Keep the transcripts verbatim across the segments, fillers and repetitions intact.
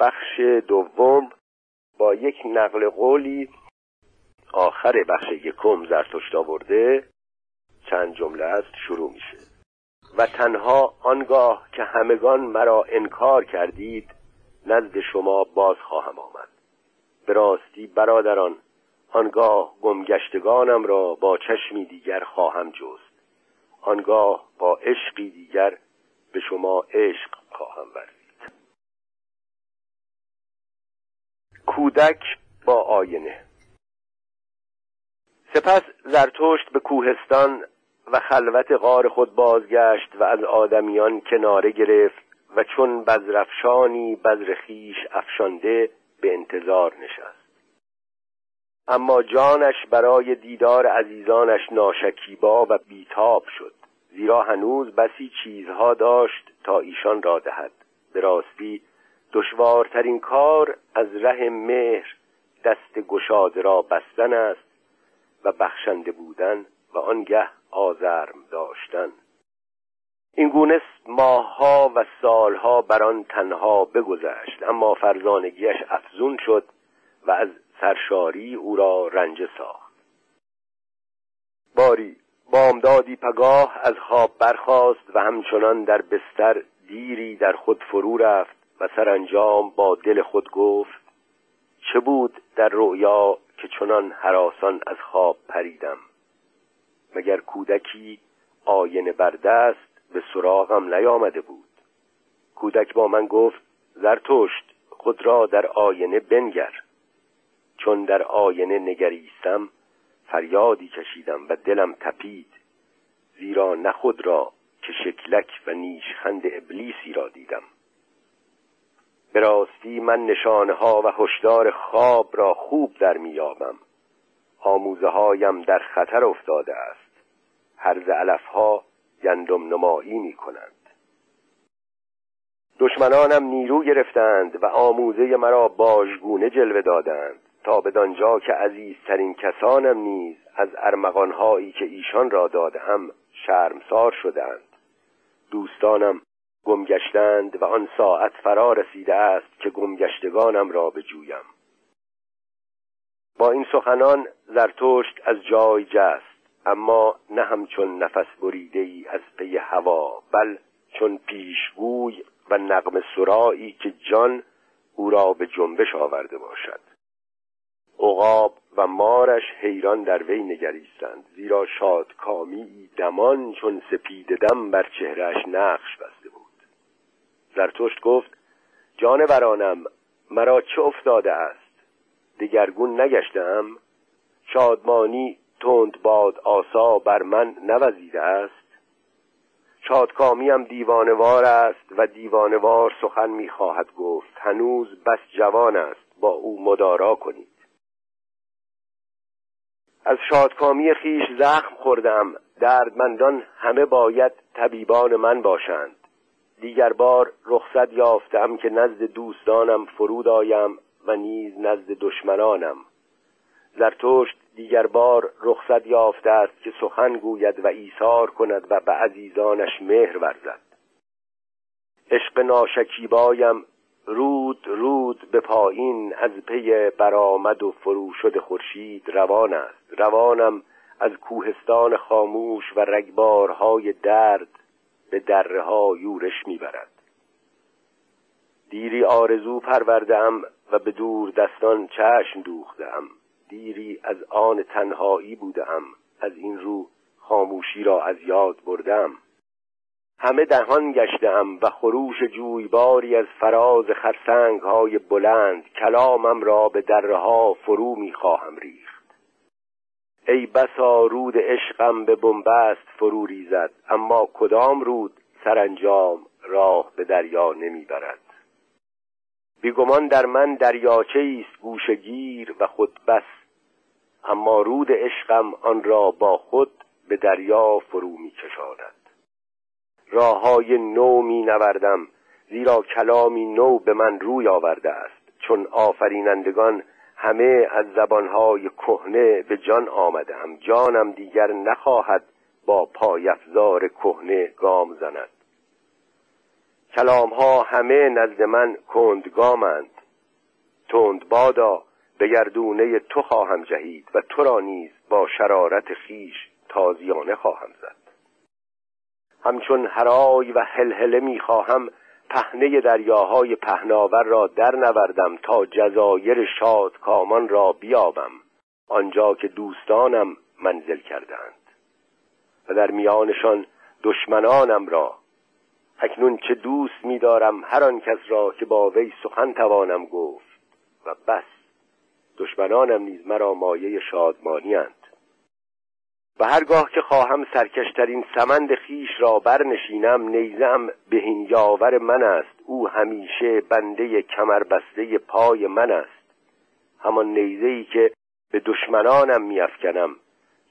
بخش دوم با یک نقل قولی آخر بخش یکم زرتشت آورده چند جمله است شروع میشه. و تنها آنگاه که همگان مرا انکار کردید نزد شما باز خواهم آمد. به راستی برادران، آنگاه گمگشتگانم را با چشمی دیگر خواهم جست، آنگاه با عشقی دیگر به شما عشق خواهم ورزید. کودک با آینه. سپس زرتشت به کوهستان و خلوت غار خود بازگشت و از آدمیان کناره گرفت و چون بذرفشانی بذرخیش افشانده به انتظار نشست. اما جانش برای دیدار عزیزانش ناشکیبا و بیتاب شد، زیرا هنوز بسی چیزها داشت تا ایشان را دهد. به راستی دشوارترین کار از ره مهر دست گشاده را بستن است و بخشنده بودن و آنگه آزرم داشتن. این گونه ماه‌ها و سالها بران تنها بگذشت، اما فرزانگیش افزون شد و از سرشاری او را رنج ساخت. باری بامدادی پگاه از خواب برخاست و همچنان در بستر دیری در خود فرو رفت و سرانجام با دل خود گفت: چه بود در رؤیا که چنان هراسان از خواب پریدم؟ مگر کودکی آینه بر دست به سراغم نیامده بود؟ کودک با من گفت: زرتشت، خود را در آینه بنگر. چون در آینه نگریستم فریادی کشیدم و دلم تپید، زیرا نه خود را که شکلک و نیشخند ابلیسی را دیدم. به راستی من نشانه‌ها و هشدار خواب را خوب در می‌یابم. آموزه هایم در خطر افتاده است، هرز علف ها گندم نمایی می کنند. دشمنانم نیرو گرفتند و آموزه مرا باژگونه جلوه دادند، تا بدانجا که عزیزترین کسانم نیز از ارمغان هایی که ایشان را دادهم شرمسار شدند. دوستانم گمگشتند و آن ساعت فرا رسیده است که گمگشتگانم را بجویم. با این سخنان زرتشت از جای جست، اما نه همچون نفس بریده‌ای از پی هوا، بل چون پیشگوی و نغمه سرایی که جان او را به جنبش آورده باشد. عقاب و مارش حیران در وی نگریستند، زیرا شادکامی دمان چون سپید دم بر چهرهش نقش بسته بود. زرتشت گفت: جانورانم، مرا چه افتاده است؟ دگرگون نگشتم؟ شادمانی تند باد آسا بر من نوزیده است؟ شادکامیم دیوانوار است و دیوانوار سخن میخواهد گفت. هنوز بس جوان است، با او مدارا کنید. از شادکامی خیش زخم خوردم، دردمندان همه باید طبیبان من باشند. دیگر بار رخصت یافتم که نزد دوستانم فرود آیم و نیز نزد دشمنانم. زرتشت دیگر بار رخصت یافته است که سخن گوید و ایثار کند و به عزیزانش مهر ورزد. عشق ناشکیبایم رود رود به پایین از پی برآمد و فرو شد خورشید روان است. روانم از کوهستان خاموش و رگبارهای درد به دره‌ها یورش میبرد. دیری آرزو پروردم و به دور دستان چشم دوختم. دیری از آن تنهایی بودم، از این رو خاموشی را از یاد بردم. همه دهان گشتم و خروش جویباری از فراز خرسنگ های بلند کلامم را به درها فرو می خواهم ریخت. ای بسا رود عشقم به بنبست فرو ریزد، اما کدام رود سرانجام راه به دریا نمی برد. بیگمان در من دریاچه ایست گوشگیر و خود بس، اما رود عشقم آن را با خود به دریا فرو می کشاند. راه های نو می نوردم، زیرا کلامی نو به من روی آورده است. چون آفرینندگان همه از زبانهای کهنه به جان آمدم، جانم دیگر نخواهد با پایفزار کهنه گام زند. کلام ها همه نزد من کندگامند. تند بادا به گردونه تو خواهم جهید و تو را نیز با شرارت خیش تازیانه خواهم زد. همچون هرای و هلهله می خواهم پهنه دریاهای پهناور را در نوردم تا جزایر شادکامان را بیابم، آنجا که دوستانم منزل کردند و در میانشان دشمنانم را. اکنون چه دوست می دارم هر آن کس را که با وی سخن توانم گفت و بس. دشمنانم نیز مرا مایه شادمانی اند. و هرگاه که خواهم سرکشترین سمند خیش را برنشینم، نیزم بهین یاور من است، او همیشه بنده کمربسته پای من است. همان نیزه‌ای که به دشمنانم میافکنم،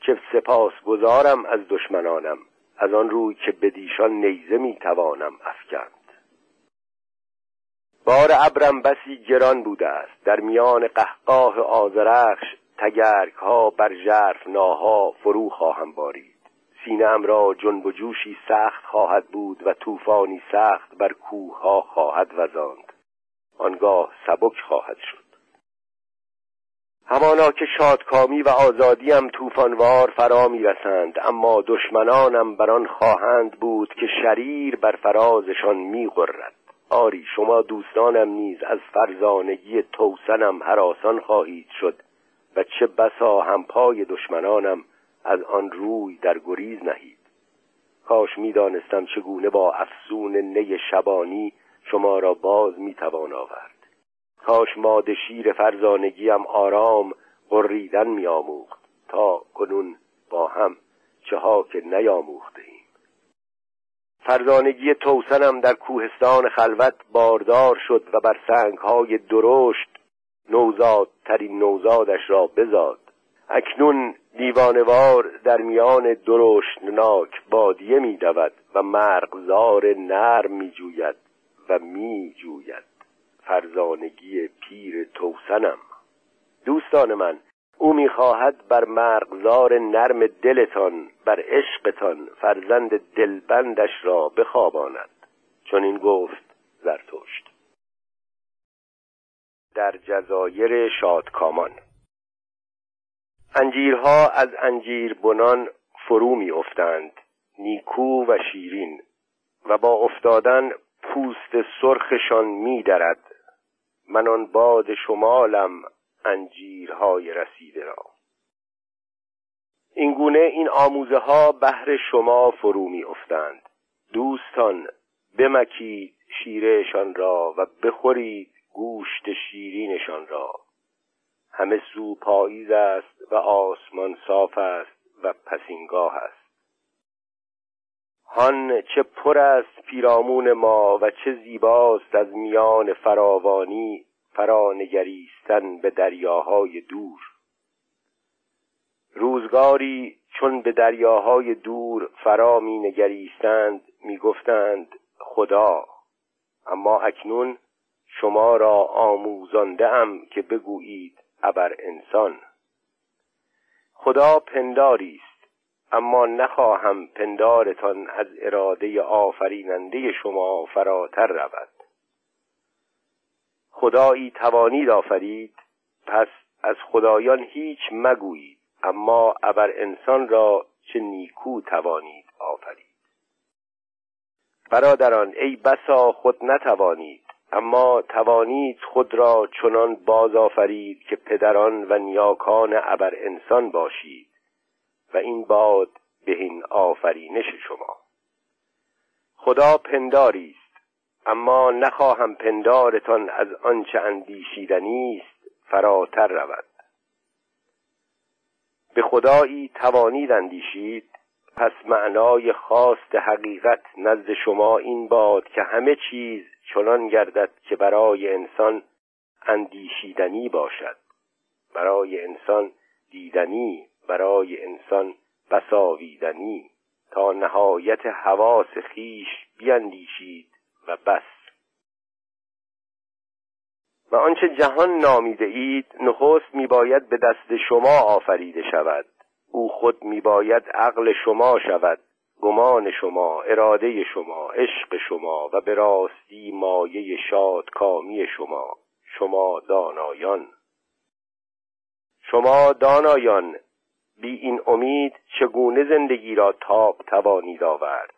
چه سپاسگزارم از دشمنانم از آن روی که بدیشان نیزه میتوانم افکند. بار ابرم بسی گران بوده است. در میان قهقاه آذرخش تگرگ ها بر ژرفناها فرو خواهم بارید. سینه‌ام را جنب و جوشی سخت خواهد بود و طوفانی سخت بر کوه ها خواهد وزاند. آنگاه سبک خواهد شد. همانا که شادکامی و آزادیم طوفانوار فرا می رسند، اما دشمنانم بران خواهند بود که شریر بر فرازشان می غرد. آری شما دوستانم نیز از فرزانگی توسنم هراسان خواهید شد و چه بسا همپای دشمنانم از آن روی در گریز نهید. کاش می دانستم چگونه با افسون نی شبانی شما را باز می توان آورد. کاش ماده شیر فرزانگیم آرام غریدن می آموخت، تا کنون با هم چه ها که نیاموخته ایم. فرزانگی توسنم در کوهستان خلوت باردار شد و بر سنگهای درشت نوزاد ترین نوزادش را بزاد. اکنون دیوانوار در میان درشتناک بادیه می دود و مرغزار نرم می جوید و می جوید. فرزانگی پیر توسنم. دوستان من، او می خواهد بر مرغزار نرم دلتان، بر عشقتان فرزند دلبندش را بخواباند. چنین گفت زرتشت. در جزایر شادکامان انجیرها از انجیر بنان فرو می افتند، نیکو و شیرین، و با افتادن پوست سرخشان می درد. من آن باد شمالم انجیرهای رسیده را. این گونه این آموزه ها بهر شما فرو می افتند. دوستان، بمکید شیرهشان را و بخورید گوشت شیرینشان را. همه سو پاییز است و آسمان صاف است و پسینگاه است. هان چه پر است پیرامون ما و چه زیباست از میان فراوانی فرانگریستن به دریاهای دور. روزگاری چون به دریاهای دور فرا می نگریستند می گفتند خدا. اما اکنون شما را آموزانده ام که بگویید ابر انسان. خدا پنداری است، اما نخواهم پندارتان از اراده آفریننده شما فراتر رود. خدایی توانید آفرید، پس از خدایان هیچ مگویید، اما ابر انسان را چه نیکو توانید آفرید. برادران، ای بسا خود نتوانید، اما توانید خود را چنان باز آفرید که پدران و نیاکان ابر انسان باشید و این باد بهین آفرینش شما. خدا پنداری است، اما نخواهم پندارتان از آنچه اندیشیدنی است فراتر رود. به خدایی توانید اندیشید، پس معنای خواست حقیقت نزد شما این باد که همه چیز چنان گردد که برای انسان اندیشیدنی باشد، برای انسان دیدنی، برای انسان بساویدنی، تا نهایت حواس خیش بیندیشید و بس. و آنچه جهان نامیده اید نخست میباید به دست شما آفریده شود. او خود میباید عقل شما شود گمان شما، اراده شما، عشق شما و به راستی مایه شادکامی شما، شما دانایان. شما دانایان، بی این امید چگونه زندگی را تاب توانید آورد؟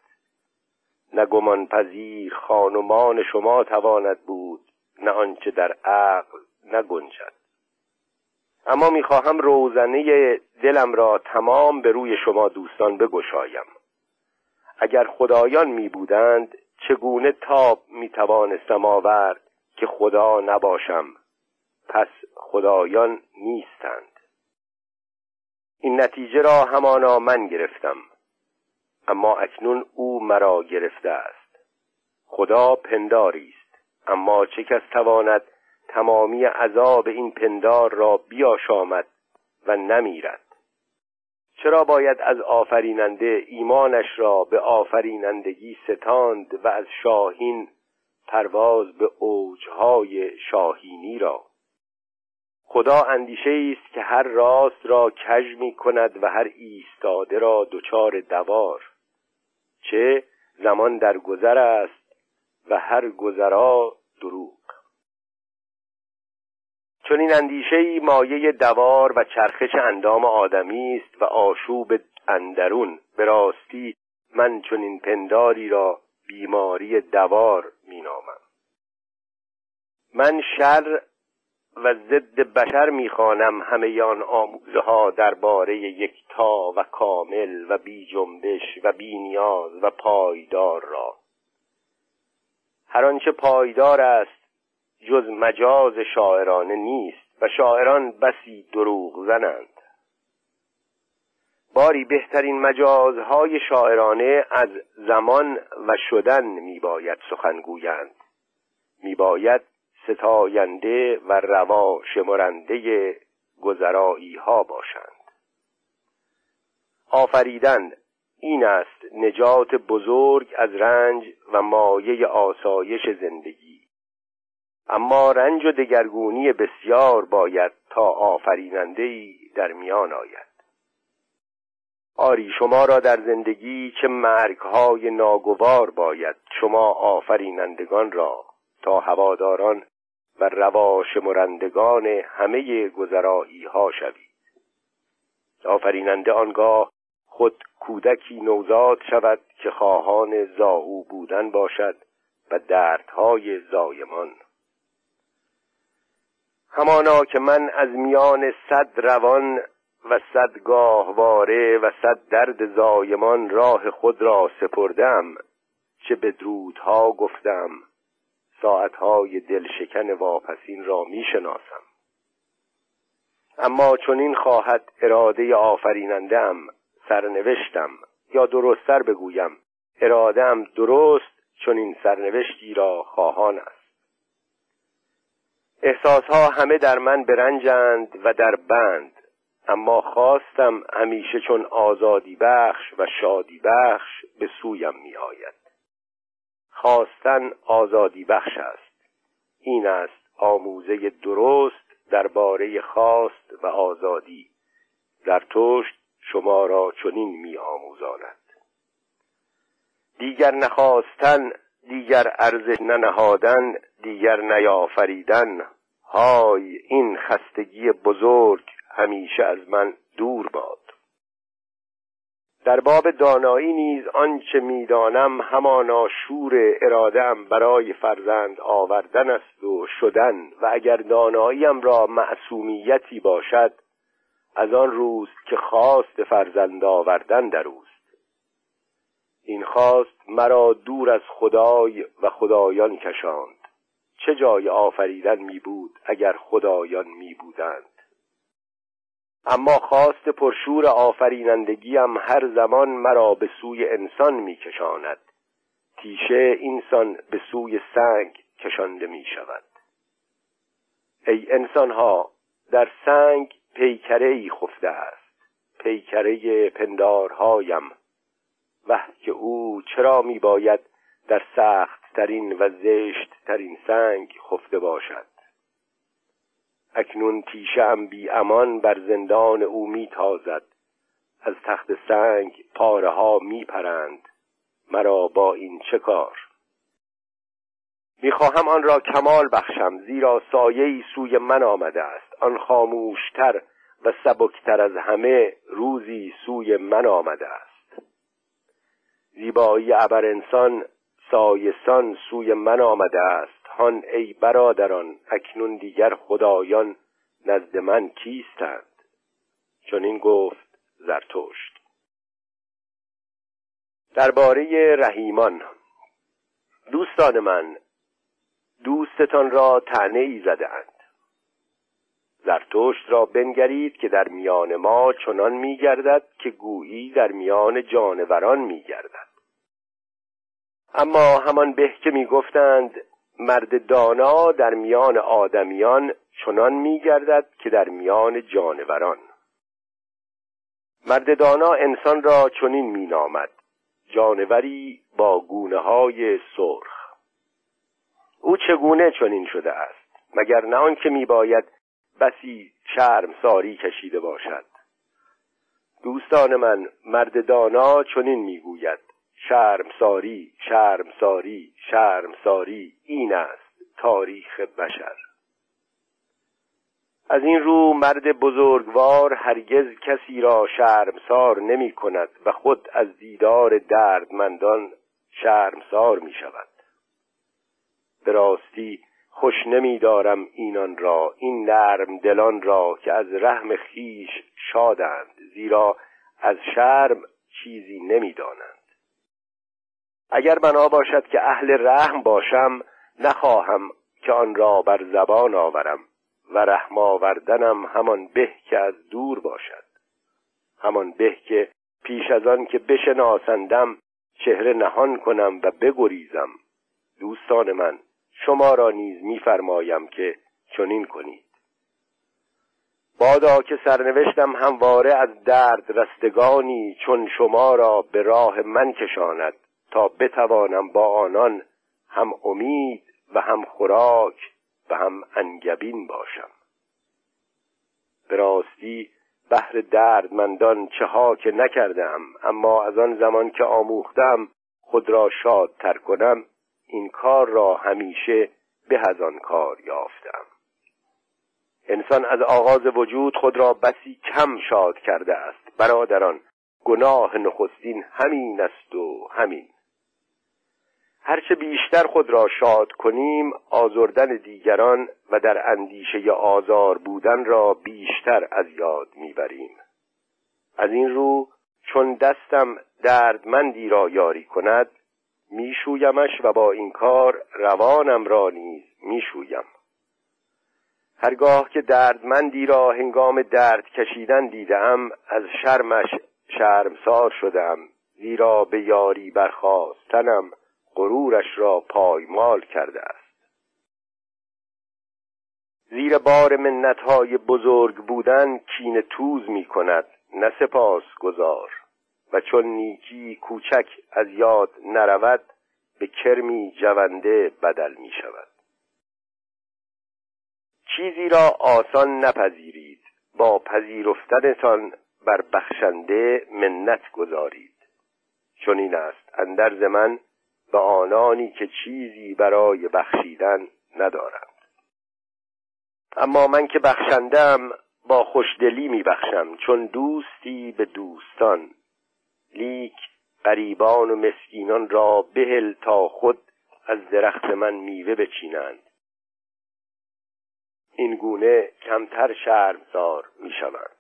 نه گمان پذیر خانمان شما تواند بود، نه آنچه در عقل نگنجد. اما میخواهم روزنه دلم را تمام به روی شما دوستان بگشایم. اگر خدایان می بودند چگونه تاب می توانستم آورد که خدا نباشم؟ پس خدایان نیستند. این نتیجه را همانا من گرفتم، اما اکنون او مرا گرفته است. خدا پنداری است، اما چه کس تواند تمامی عذاب این پندار را بیاشامد و نمیرد؟ چرا باید از آفریننده ایمانش را به آفرینندگی ستاند و از شاهین پرواز به اوجهای شاهینی را؟ خدا اندیشه است که هر راست را کج می کند و هر ایستاده را دچار دوار. چه زمان در گذر است و هر گذرا دروغ. چون این اندیشه‌ای مایه دوار و چرخش اندام آدمی است و آشوب اندرون. به راستی من چون این پنداری را بیماری دوار می نامم. من شر و ضد بشر میخوانم همه آن آموزه ها درباره یکتا و کامل و بی جنبش و بی نیاز و پایدار را. هر آنچه پایدار است جز مجاز شاعرانه نیست و شاعران بسی دروغ زنند. باری بهترین مجازهای شاعرانه از زمان و شدن میباید سخنگویند، میباید ستاینده و روا شمرنده گذرایی ها باشند. آفریدن این است نجات بزرگ از رنج و مایه آسایش زندگی. اما رنج و دگرگونی بسیار باید تا آفریننده‌ای در میان آید. آری شما را در زندگی چه مرگهای ناگوار باید شما آفرینندگان را تا هواداران و رواشمرندگان همه گذرایی ها شوید. آفریننده آنگاه خود کودکی نوزاد شود که خواهان زاهو بودن باشد و دردهای زایمان. همانا که من از میان صد روان و صد گاهواره و صد درد زایمان راه خود را سپردم، چه بدرودها گفتم، ساعتهای دلشکن واپسین را می شناسم. اما چنین خواهد اراده آفریننده‌ام، سرنوشتم، یا درست‌تر بگویم اراده‌ام درست چنین سرنوشتی را خواهان است. احساسها همه در من برنجند و در بند، اما خواستم همیشه چون آزادی بخش و شادی بخش به سویم می آید. خواستن آزادی بخش است. این است آموزه درست درباره خواست و آزادی. زرتشت شما را چنین می آموزاند. دیگر نخواستن، دیگر ارزش ننهادن، دیگر نیافریدن. های این خستگی بزرگ همیشه از من دور باد. در باب دانایی نیز آنچه میدانم همانا شور اراده‌ام برای فرزند آوردن است و شدن، و اگر داناییم را معصومیتی باشد از آن روز که خواست فرزند آوردن در اوست. این خواست مرا دور از خدای و خدایان کشاند. چه جای آفریدن می بود اگر خدایان می بودند؟ اما خواست پرشور آفرینندگیم هر زمان مرا به سوی انسان می کشاند. تیشه انسان به سوی سنگ کشانده می شود. ای انسانها، در سنگ پیکره‌ای خفته است، پیکره پندارهایم. وه که او چرا می باید در سخت ترین و زشت ترین سنگ خفته باشد؟ اکنون تیشه ام بی امان بر زندان او می تازد. از تخت سنگ پاره ها می پرند، مرا با این چه کار؟ می خواهم آن را کمال بخشم، زیرا سایه‌ای سوی من آمده است. آن خاموشتر و سبکتر از همه روزی سوی من آمده است. زیبایی ابر انسان سایه‌سان سوی من آمده است. هان ای برادران، اکنون دیگر خدایان نزد من کیستند؟ چنین گفت زرتشت. درباره رحیمان. دوستان من، دوستتان را طعنه‌ای زدند. زرتشت را بنگرید که در میان ما چنان می‌گردد که گویی در میان جانوران می‌گردد. اما همان به که می‌گفتند مرد دانا در میان آدمیان چنان می‌گردد که در میان جانوران. مرد دانا انسان را چنین می‌نامد، جانوری با گونه‌های سرخ. او چگونه چنین شده است؟ مگر نه آنکه میباید بسی شرمساری کشیده باشد. دوستان من، مرد دانا چنین میگوید: شرمساری، شرمساری، شرمساری، این است تاریخ بشر. از این رو مرد بزرگوار هرگز کسی را شرمسار نمی کند و خود از دیدار دردمندان شرمسار می شود. به راستی خوش نمی دارم اینان را، این نرم دلان را که از رحم خیش شادند، زیرا از شرم چیزی نمی دانند. اگر بنا باشد که اهل رحم باشم، نخواهم که آن را بر زبان آورم و رحم آوردنم همان به که از دور باشد، همان به که پیش از آن که بشناسندم چهره نهان کنم و بگریزم. دوستان من، شما را نیز می‌فرمایم که چنین کنید. بادا که سرنوشتم همواره از درد رستگانی چون شما را به راه من کشاند، تا بتوانم با آنان هم امید و هم خوراک و هم انگبین باشم. به راستی بهر دردمندان چه ها که نکردم، اما از آن زمان که آموختم خود را شادتر کنم، این کار را همیشه به از آن کار یافتم. انسان از آغاز وجود خود را بسی کم شاد کرده است. برادران، گناه نخستین همین است و همین. هرچه بیشتر خود را شاد کنیم، آزردن دیگران و در اندیشه آزار بودن را بیشتر از یاد میبریم. از این رو چون دستم دردمندی را یاری کند، میشویمش و با این کار روانم را نیز میشویم. هرگاه که دردمندی را هنگام درد کشیدن دیدم، از شرمش شرمسار شدم، زیرا به یاری برخاستنم غرورش را پایمال کرده است. زیر بار منتهای بزرگ بودن کینه توز می کند، نه سپاس گذار. و چون نیکی کوچک از یاد نرود، به کرمی جونده بدل می شود. چیزی را آسان نپذیرید، با پذیرفتنتان بر بخشنده منت گذارید. چون این است اندرز من به آنانی که چیزی برای بخشیدن ندارند. اما من که بخشندم، با خوشدلی می بخشم، چون دوستی به دوستان. لیک غریبان و مسکینان را بهل تا خود از درخت من میوه بچینند. این گونه کمتر شرمسار میشوند.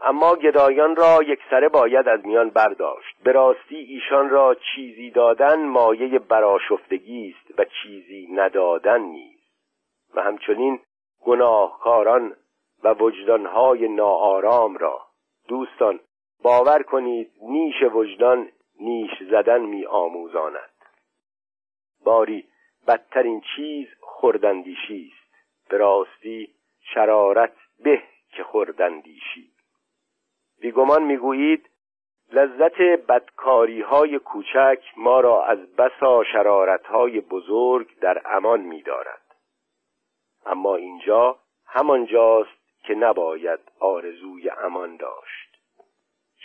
اما گدایان را یکسره باید از میان برداشت. به راستی ایشان را چیزی دادن مایه برآشفتگی است و چیزی ندادن نیست. و همچنین گناهکاران و وجدانهای ناآرام را. دوستان، باور کنید نیش وجدان نیش زدن می آموزاند. باری بدترین چیز خوردندیشی است. به راستی شرارت به که خوردندیشی. بیگمان می گویید لذت بدکاری های کوچک ما را از بسا شرارت های بزرگ در امان می دارد. اما اینجا همانجاست که نباید آرزوی امان داشت.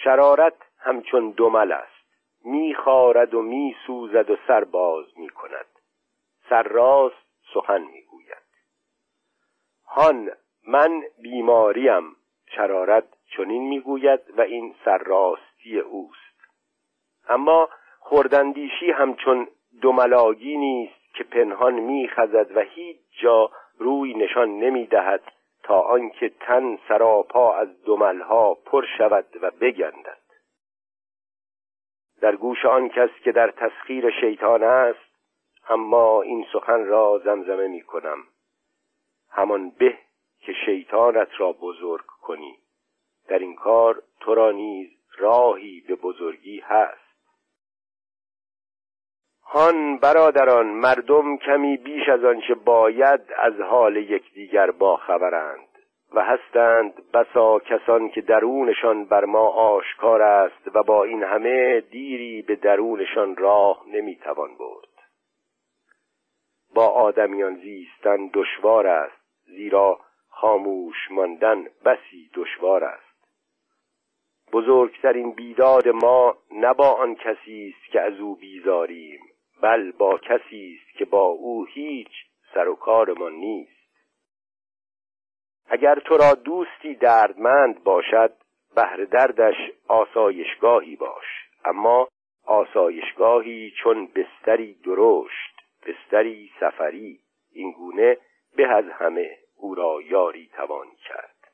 شرارت همچون دمل است، می‌خارد و می‌سوزد و سر باز می‌کند، سر راست سخن می‌گوید. هان من بیماریم، شرارت چنین می‌گوید و این سر راستی اوست. اما خرداندیشی همچون دملاگی نیست که پنهان می‌خزد و هیچ جا روی نشان نمی‌دهد تا آنکه تن سراپا از دملها پر شود و بگندد. در گوش آن کس که در تسخیر شیطان است اما این سخن را زمزمه می کنم، همان به که شیطانت را بزرگ کنی، در این کار تو را نیز راهی به بزرگی هست. هان برادران، مردم کمی بیش از آنچه باید از حال یکدیگر با خبرند و هستند بسا کسان که درونشان بر ما آشکار است و با این همه دیری به درونشان راه نمیتوان برد. با آدمیان زیستن دشوار است، زیرا خاموش ماندن بسی دشوار است. بزرگترین بیداد ما نه با آن کسی است که از او بیزاریم، بل با کسی است که با او هیچ سر و کارمان نیست. اگر تو را دوستی دردمند باشد، بهر دردش آسایشگاهی باش، اما آسایشگاهی چون بستری درشت، بستری سفری، این گونه به از همه او را یاری توان کرد.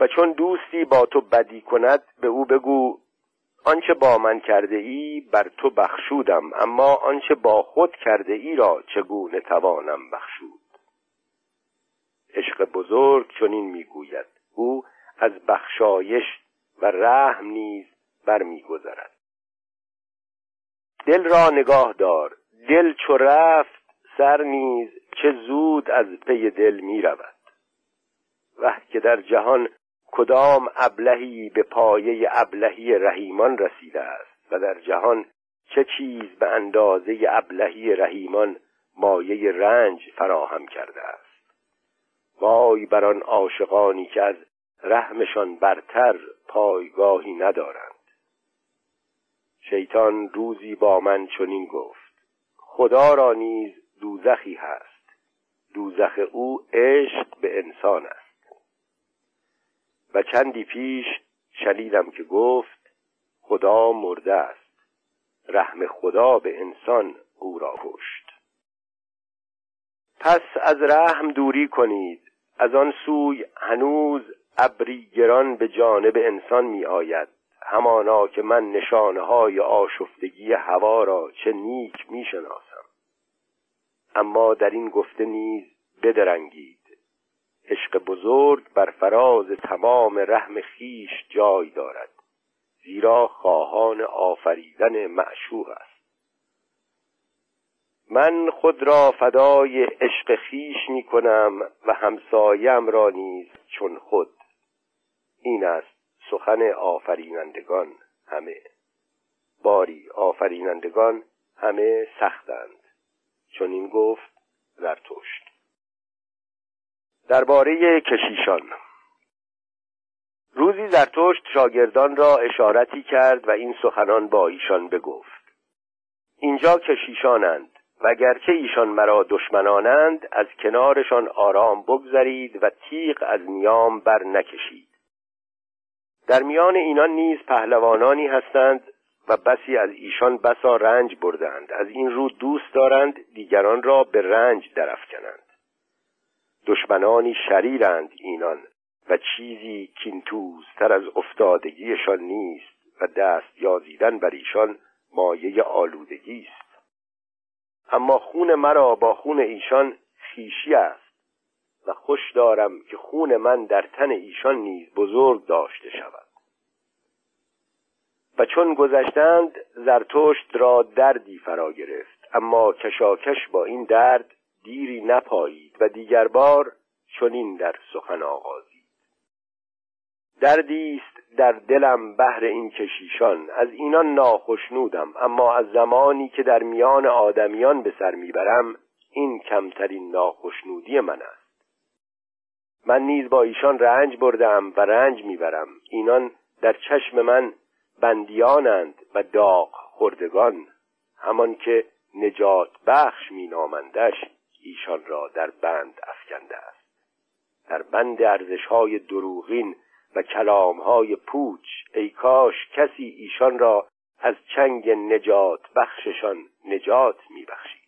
و چون دوستی با تو بدی کند، به او بگو آنچه با من کرده ای بر تو بخشودم، اما آنچه با خود کرده ای را چگونه توانم بخشود. عشق بزرگ چنین میگوید، او از بخشایش و رحم نیز برمیگذرد. دل را نگاه دار، دل چو رفت سر نیز چه زود از پی دل میرود. وه که در جهان کدام ابلهی به پایه ابلهی رحیمان رسیده است و در جهان چه چیز به اندازه ابلهی رحیمان مایه رنج فراهم کرده است. وای بر آن عاشقانی که از رحمشان برتر پایگاهی ندارند. شیطان روزی با من چنین گفت: خدا را نیز دوزخی هست، دوزخ او عشق به انسان است. و چندی پیش شنیدم که گفت: خدا مرده است، رحم خدا به انسان او را کشت. پس از رحم دوری کنید. از آن سوی هنوز ابری گران به جانب انسان می آید، همانا که من نشانهای آشفتگی هوا را چه نیک می شناسم. اما در این گفته نیز بدرنگید. عشق بزرگ بر فراز تمام رحم خیش جای دارد، زیرا خواهان آفریدن معشوق است. من خود را فدای عشق خیش می کنم و همسایم را نیز چون خود. این است سخن آفرینندگان همه. باری آفرینندگان همه سختند. چنین گفت زرتشت. درباره کشیشان. روزی زرتشت شاگردان را اشارتی کرد و این سخنان با ایشان بگفت: اینجا کشیشانند، وگرچه ایشان مرا دشمنانند، از کنارشان آرام بگذرید و تیغ از نیام بر نکشید. در میان اینان نیز پهلوانانی هستند و بسی از ایشان بسا رنج بردند، از این رو دوست دارند دیگران را به رنج درافکنند. دشمنانی شریرند اینان و چیزی کینتوزتر از افتادگیشان نیست و دست یازیدن بر ایشان مایه آلودگی است. اما خون مرا با خون ایشان خویشی است و خوش دارم که خون من در تن ایشان نیز بزرگ داشته شود. و چون گذشتند زرتشت را دردی فرا گرفت، اما کشاکش با این درد دیری نپایید و دیگر بار چنین در سخن آغازید: دردی است در دلم بهر این کشیشان، از اینان ناخشنودم، اما از زمانی که در میان آدمیان به سر میبرم این کمترین ناخشنودی من است. من نیز با ایشان رنج بردم و رنج میبرم، اینان در چشم من بندیانند و داغ خوردگان، همان که نجات بخش می نامندش ایشان را در بند افکنده است. در بند ارزش‌های دروغین و کلام‌های پوچ، ای کاش کسی ایشان را از چنگ نجات بخششان نجات می‌بخشید.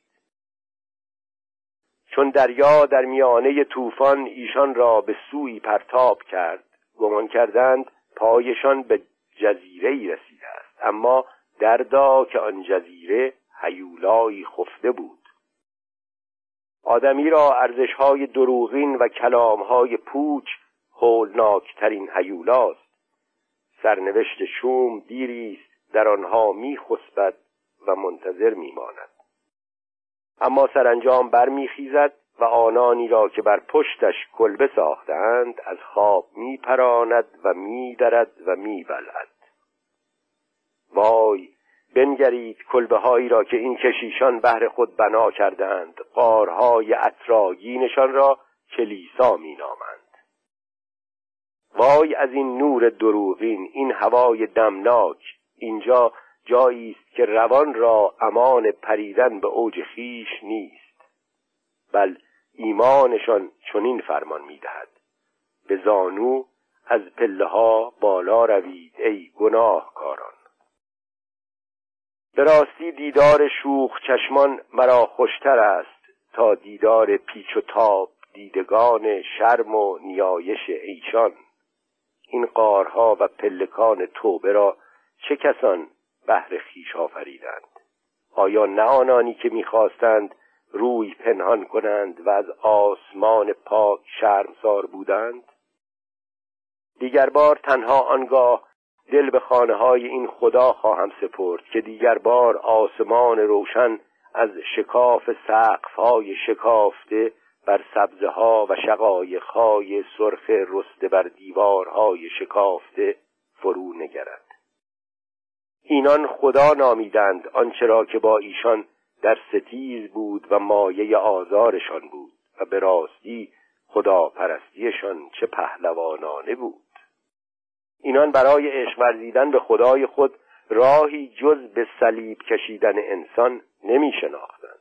چون دریا در میانه طوفان ایشان را به سوی پرتاب کرد، گمان کردند پایشان به جزیره‌ای رسیده است، اما دردا که آن جزیره هیولایی خفته بود. آدمی را ارزش‌های دروغین و کلام‌های پوچ هولناکترین هیولاست. سرنوشت شوم دیریست در آنها می‌خسبد و منتظر می‌ماند، اما سرانجام برمیخیزد و آنانی را که بر پشتش کلبه ساختند از خواب میپراند و میدرد و میبلعد. وای، بنگرید کلبه هایی را که این کشیشان بهر خود بنا کردند، غارهای عطرآگینشان را کلیسا مینامند. وای از این نور دروغین، این هوای دمناک. اینجا جایی است که روان را امان پریدن به اوج خیش نیست، بل ایمانشان چنین فرمان می‌دهد: به زانو از پله‌ها بالا روید ای گناهکاران. به راستی دیدار شوخ چشمان مرا خوشتر است تا دیدار پیچ و تاب دیدگان شرم و نیایش ایشان. این غارها و پلکان توبه را چه کسان بهر خیش آفریدند؟ آیا نه آنانی که می‌خواستند روی پنهان کنند و از آسمان پاک شرمسار بودند؟ دیگر بار تنها آنگاه دل به خانه‌های این خدا خواهم سپرد که دیگر بار آسمان روشن از شکاف سقف‌های شکافته بر سبزه‌ها و شقایق‌های سرخ رسته بر دیوارهای شکافته فرو نگرد. اینان خدا نامیدند آنچه را که با ایشان در ستیز بود و مایه آزارشان بود، و به راستی خدا پرستیشان چه پهلوانانه بود. اینان برای عشق ورزیدن به خدای خود راهی جز به صلیب کشیدن انسان نمی شناختند.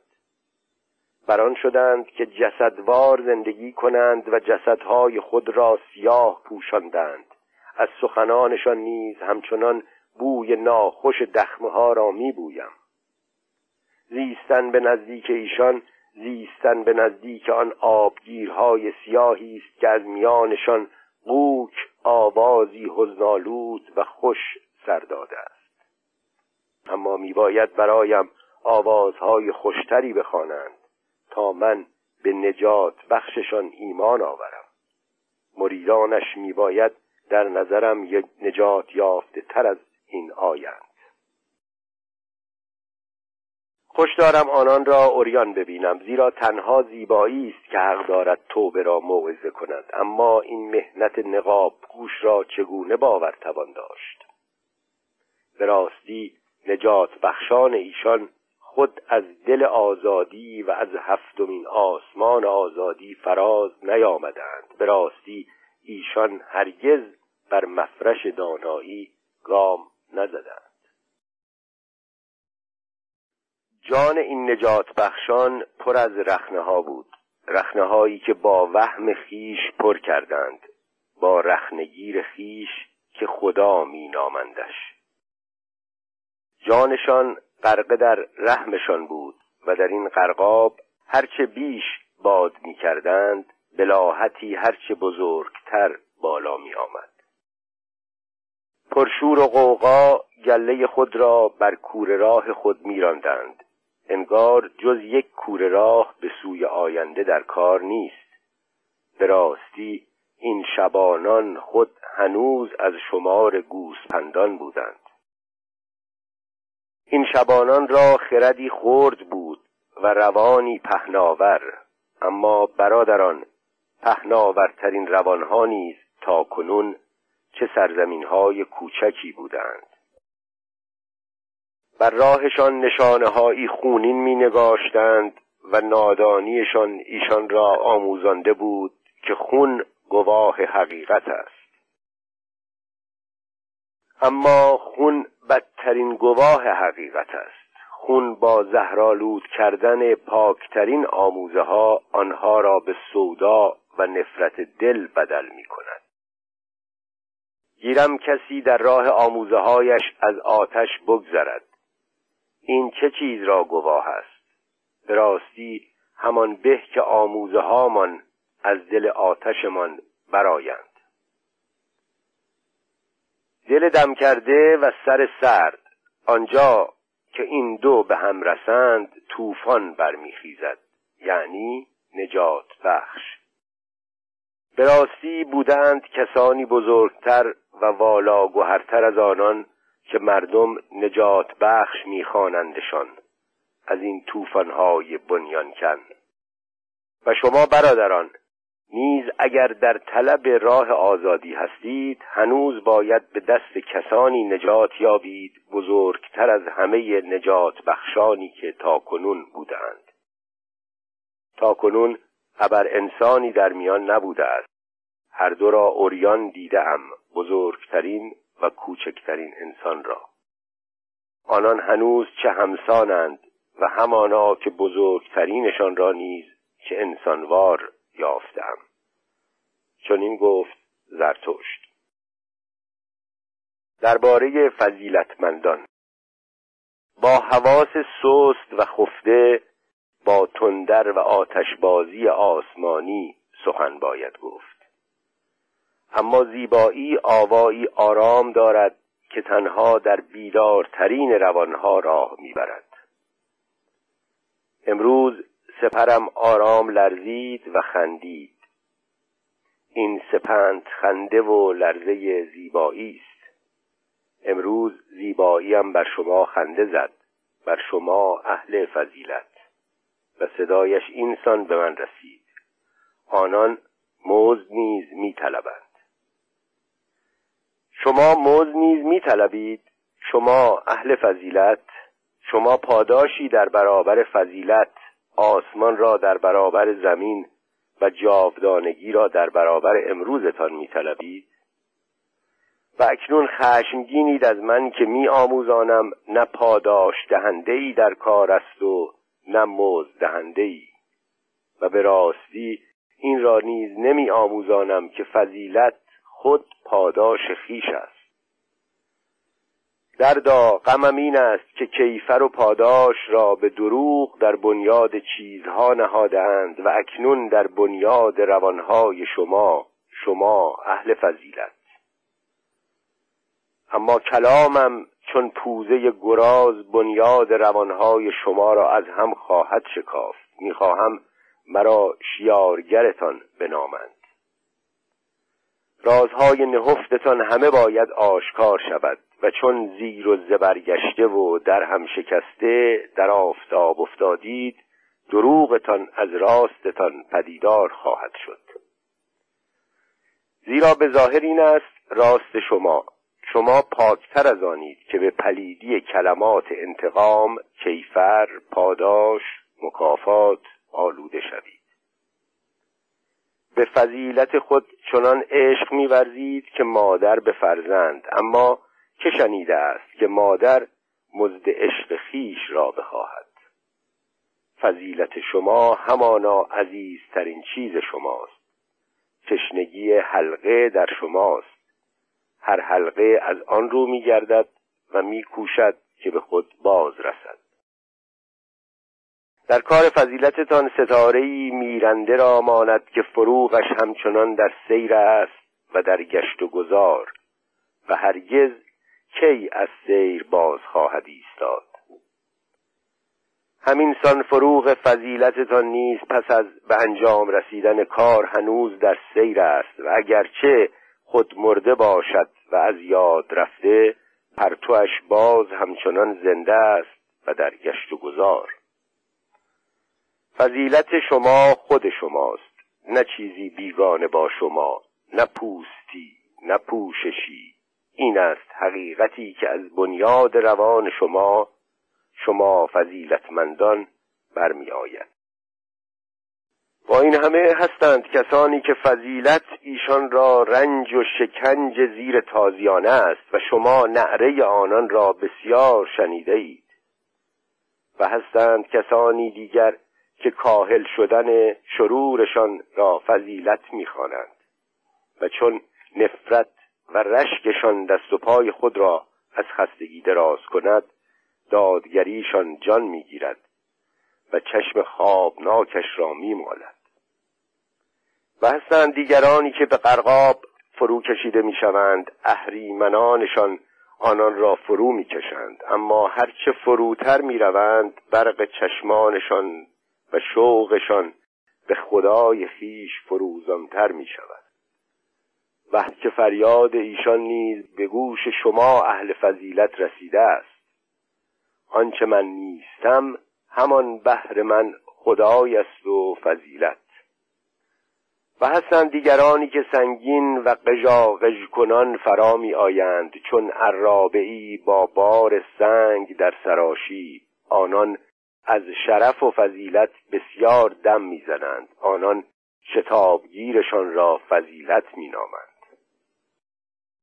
بر آن شدند که جسدوار زندگی کنند و جسدهای خود را سیاه پوشاندند. از سخنانشان نیز همچنان بوی ناخوش دخمه ها را می بویم. زیستن به نزدیک ایشان، زیستن به نزدیک آن آبگیرهای سیاهی است که از میانشان قوک آوازی حزن‌آلود و خوش سر داده است. اما می باید برایم آوازهای خوشتری بخوانند تا من به نجات بخششان ایمان آورم. مریدانش می باید در نظرم یک نجات یافته تر از این آیند. خوش دارم آنان را عریان ببینم، زیرا تنها زیبایی است که حق دارد توبه را موعظه کند. اما این مهنت نقاب گوش را چگونه باور توان داشت؟ به راستی نجات بخشان ایشان خود از دل آزادی و از هفتمین آسمان آزادی فراز نیامدند. به راستی ایشان هرگز بر مفرش دانایی گام نزدند. جان این نجات بخشان پر از رخنه ها بود، رخنه هایی که با وهم خیش پر کردند، با رخنگیر خیش که خدا می نامندش. جانشان غرقه در رحمشان بود و در این غرقاب هرچه بیش باد می کردند بلاحتی هرچه بزرگتر بالا می آمد. پرشور و غوغا گله خود را بر کوره راه خود می راندند. انگار جز یک کوره راه به سوی آینده در کار نیست. به راستی این شبانان خود هنوز از شمار گوسپندان بودند. این شبانان را خردی خرد بود و روانی پهناور، اما برادران پهناورترین روانها نیز تا کنون چه سرزمین‌های کوچکی بودند. بر راهشان نشانه‌هایی خونین می‌نگاشتند و نادانیشان ایشان را آموزانده بود که خون گواه حقیقت است. اما خون بدترین گواه حقیقت است. خون با زهرآلود کردن پاکترین آموزه ها آنها را به سودا و نفرت دل بدل می کند. گیرم کسی در راه آموزه هایش از آتش بگذرد. این چه چیز را گواه است؟ به راستی همان به که آموزه هامان از دل آتشمان برآیند. دل دم کرده و سر سرد، آنجا که این دو به هم رسند طوفان برمیخیزد، یعنی نجات بخش. به راستی بودند کسانی بزرگتر و والا گوهرتر از آنان که مردم نجات بخش میخوانندشان، از این طوفان‌های بنیان کن. و شما برادران نیز اگر در طلب راه آزادی هستید، هنوز باید به دست کسانی نجات یابید بزرگتر از همه نجات بخشانی که تاکنون بودند. تاکنون ابر انسانی در میان نبوده است. هر دو را عریان دیدم، بزرگترین و کوچکترین انسان را. آنان هنوز چه همسانند و همانا که بزرگترینشان را نیز که انسانوار یافتم. چنین گفت زرتشت. درباره فضیلتمندان: با حواس سست و خفته، با تندر و آتشبازی آسمانی سخن باید گفت. اما زیبایی آوایی آرام دارد که تنها در بیدارترین روانها راه میبرد. امروز سپرم آرام لرزید و خندید. این سپند خنده و لرزه زیبایی است. امروز زیباییم بر شما خنده زد، بر شما اهل فضیلت. و صدایش اینسان به من رسید: آنان مزد نیز می طلبند. شما مزد نیز می طلبید؟ شما اهل فضیلت؟ شما پاداشی در برابر فضیلت، آسمان را در برابر زمین و جاودانگی را در برابر امروزتان می طلبید؟ و اکنون خشمگینید از من که می آموزانم نه پاداش دهندهی در کار است و نه مزد دهندهی. و به راستی این را نیز نمی آموزانم که فضیلت خود پاداش خویش است. دردا غمم این است که کیفر و پاداش را به دروغ در بنیاد چیزها نهادند و اکنون در بنیاد روانهای شما، شما اهل فضیلت. اما کلامم چون پوزه گراز بنیاد روانهای شما را از هم خواهد شکافت. میخواهم مرا شیارگرتان بنامند. رازهای نهفتتان همه باید آشکار شود و چون زیر و زبرگشته و در هم شکسته در آفتاب افتادید، دروغتان از راستتان پدیدار خواهد شد. زیرا به ظاهر این است راست شما، شما پاکتر از آنید که به پلیدی کلمات انتقام، کیفر، پاداش، مکافات آلوده شوید. به فضیلت خود چنان عشق می‌ورزید که مادر به فرزند، اما که شنیده است که مادر مزد عشق خیش را بخواهد. فضیلت شما همانا عزیزترین چیز شماست. تشنگی حلقه در شماست. هر حلقه از آن رو می‌گردد و می‌کوشد که به خود باز رسد. در کار فضیلتتان ستاره‌ای میرنده را ماند که فروغش همچنان در سیر است و در گشت و گذار، و هرگز کی از سیر باز خواهد ایستاد. همین سان فروغ فضیلتتان نیز پس از به انجام رسیدن کار هنوز در سیر است و اگرچه خود مرده باشد و از یاد رفته، پرتوش باز همچنان زنده است و در گشت و گذار. فضیلت شما خود شماست، نه چیزی بیگانه با شما، نه پوستی، نه پوششی. این است حقیقتی که از بنیاد روان شما، شما فضیلتمندان برمی آید. با با این همه هستند کسانی که فضیلت ایشان را رنج و شکنج زیر تازیانه است و شما نعره آنان را بسیار شنیده اید. و هستند کسانی دیگر که کاهل شدن شرورشان را فضیلت می‌خوانند و چون نفرت و رشکشان دست و پای خود را از خستگی دراز کند، دادگریشان جان می‌گیرد و چشم خوابناکش را می‌مالد. و هستند دیگرانی که به قرقاب فرو کشیده می‌شوند، اهریمنانشان آنان را فرو می‌کشند، اما هرچه فروتر می‌روند برق چشمانشان و شوقشان به خدای خیش فروزانتر می شود. و که فریاد ایشان نیز به گوش شما اهل فضیلت رسیده است: آنچه من نیستم همان بهر من خدای است و فضیلت. و هستند دیگرانی که سنگین و قژاقژ کنان فرا می آیند، چون عرابه‌ای با بار سنگ در سراشی. آنان از شرف و فضیلت بسیار دم میزنند، آنان شتابگیرشان را فضیلت مینامند.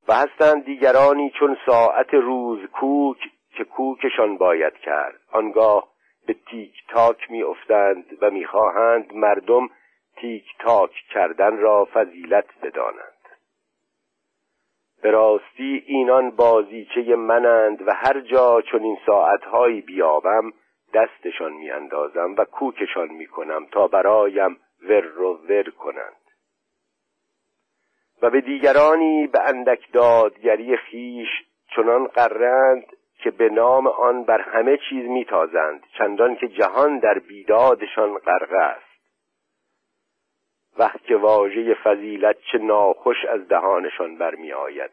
و هستند دیگرانی چون ساعت روز کوک که کوکشان باید کرد، آنگاه به تیک تاک می افتند و میخواهند مردم تیک تاک کردن را فضیلت بدانند. به راستی اینان بازیچه منند و هر جا چون این ساعتهایی بیابم دستشان میاندازم و کوکشان میکنم تا برایم ور و ور کنند. و به دیگرانی به اندک دادگری خیش چنان غرند که به نام آن بر همه چیز میتازند، چندان که جهان در بیدادشان غرقه است. وقت که واژه فضیلت چه ناخوش از دهانشان برمی آید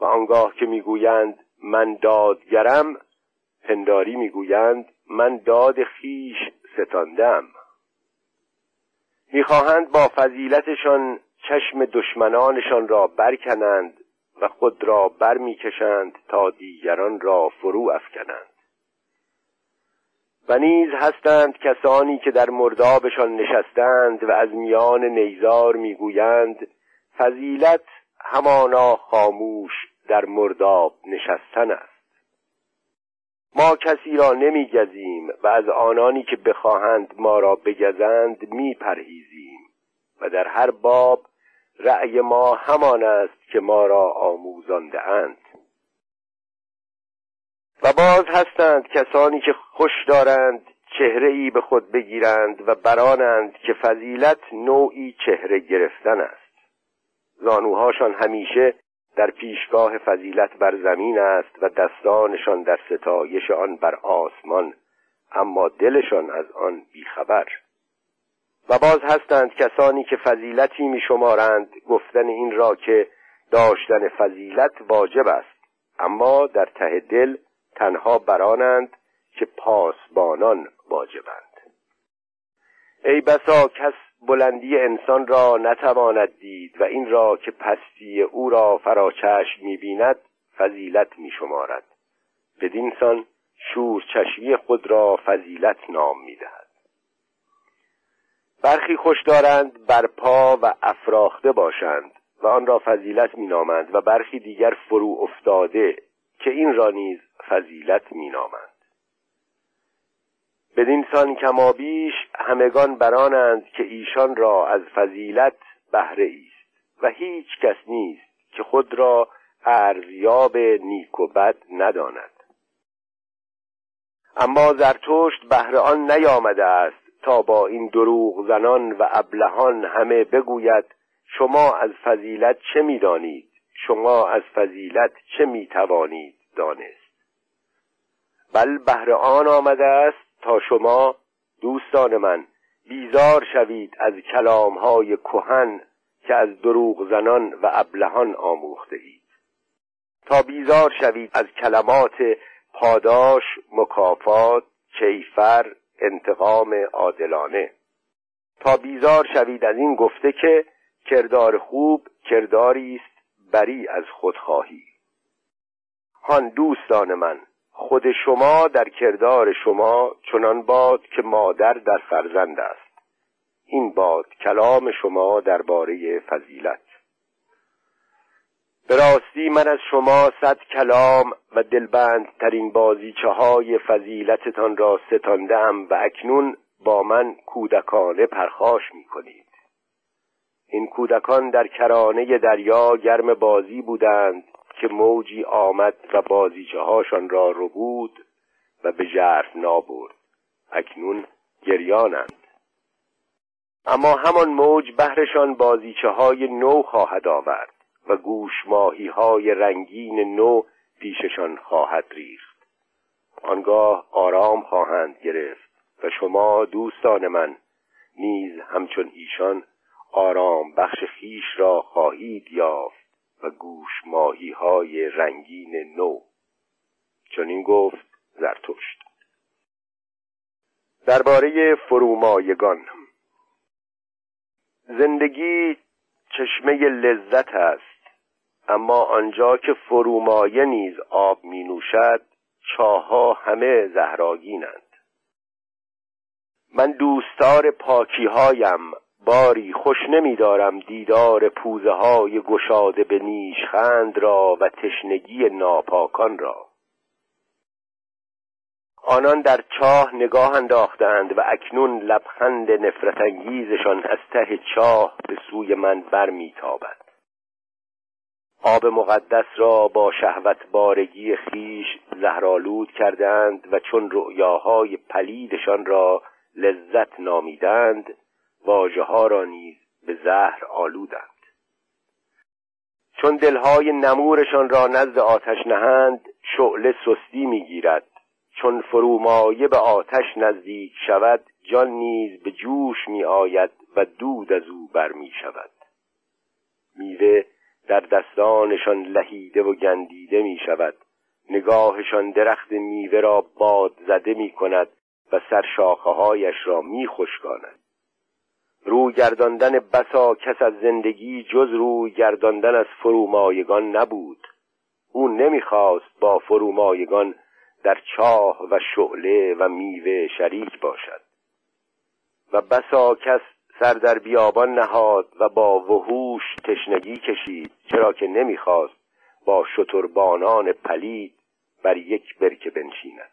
و آنگاه که میگویند من دادگرم، پنداری میگویند من داد خیش ستاندم. میخواهند با فضیلتشان چشم دشمنانشان را برکنند و خود را بر میکشند تا دیگران را فرو افکنند. و نیز هستند کسانی که در مردابشان نشستند و از میان نیزار میگویند فضیلت همانا خاموش در مرداب نشستن است. ما کسی را نمی گزیم و از آنانی که بخواهند ما را بگزند می پرهیزیم و در هر باب رأی ما همان است که ما را آموزانده اند. و باز هستند کسانی که خوش دارند چهره‌ای به خود بگیرند و برانند که فضیلت نوعی چهره گرفتن است. زانوهاشان همیشه در پیشگاه فضیلت بر زمین است و دستانشان در ستایش آن بر آسمان، اما دلشان از آن بیخبر. و باز هستند کسانی که فضیلتی می شمارند گفتن این را که داشتن فضیلت واجب است، اما در ته دل تنها برانند که پاسبانان واجبند. ای بسا کس بلندی انسان را نتواند دید و این را که پستی او را فراچشم می‌بیند فضیلت می‌شمارد، بدین سان شورچشمی خود را فضیلت نام می‌دهد. برخی خوش دارند برپا و افراخته باشند و آن را فضیلت می‌نامند و برخی دیگر فرو افتاده که این را نیز فضیلت می‌نامند. بدین سان کما بیش همگان برانند که ایشان را از فضیلت بهره ایست و هیچ کس نیست که خود را ارزیاب نیک و بد نداند. اما زرتشت بهره آن نیامده است تا با این دروغ زنان و ابلهان همه بگوید شما از فضیلت چه می‌دانید، شما از فضیلت چه می‌توانید دانست. بل بهره آن آمده است تا شما دوستان من بیزار شوید از کلامهای کهن که از دروغ زنان و ابلهان آموخته اید، تا بیزار شوید از کلمات پاداش، مکافات، کیفر، انتقام عادلانه، تا بیزار شوید از این گفته که کردار خوب کرداری است بری از خودخواهی. هان دوستان من، خود شما در کردار شما چنان باد که مادر در فرزند است. این باد کلام شما درباره فضیلت. به راستی من از شما صد کلام و دلبندترین بازیچه های فضیلتتان را ستاندم و اکنون با من کودکانه پرخاش می کنید. این کودکان در کرانه دریا گرم بازی بودند که موجی آمد و بازیچه هاشان را ربود و به ژرف نابرد، اکنون گریانند. اما همان موج بهرشان بازیچه های نو خواهد آورد و گوشماهی های رنگین نو پیششان خواهد ریخت. آنگاه آرام خواهند گرفت و شما دوستان من نیز همچون ایشان آرام بخش خیش را خواهید یافت و گوشماهی های رنگین نو. چنین گفت زرتشت. درباره فرومایگان. زندگی چشمه لذت است، اما آنجا که فرومایه نیز آب می نوشد چاها همه زهرآگینند. من دوستار پاکی هایم، باری خوش نمی دارم دیدار پوزه های گشاده به نیشخند را و تشنگی ناپاکان را. آنان در چاه نگاه انداختند و اکنون لبخند نفرت انگیزشان از ته چاه به سوی من برمیتابد. آب مقدس را با شهوت بارگی خیش زهرآلود کردند و چون رؤیاهای پلیدشان را لذت نامیدند، واژه ها را نیز به زهر آلودند. چون دلهای نمورشان را نزد آتش نهند، شعله سستی میگیرد. چون فرومایه به آتش نزدیک شود، جان نیز به جوش می آید و دود از او برمی شود. میوه در دستانشان لهیده و گندیده می شود. نگاهشان درخت میوه را باد زده می کند و سرشاخه هایش را می خشکاند. روی گرداندن بسا کس از زندگی جز روی گرداندن از فرومایگان نبود. او نمی خواست با فرومایگان در چاه و شعله و میوه شریک باشد و بسا کس سر در بیابان نهاد و با وحوش تشنگی کشید، چرا که نمیخواست با شتربانان پلید بر یک برکه بنشیند.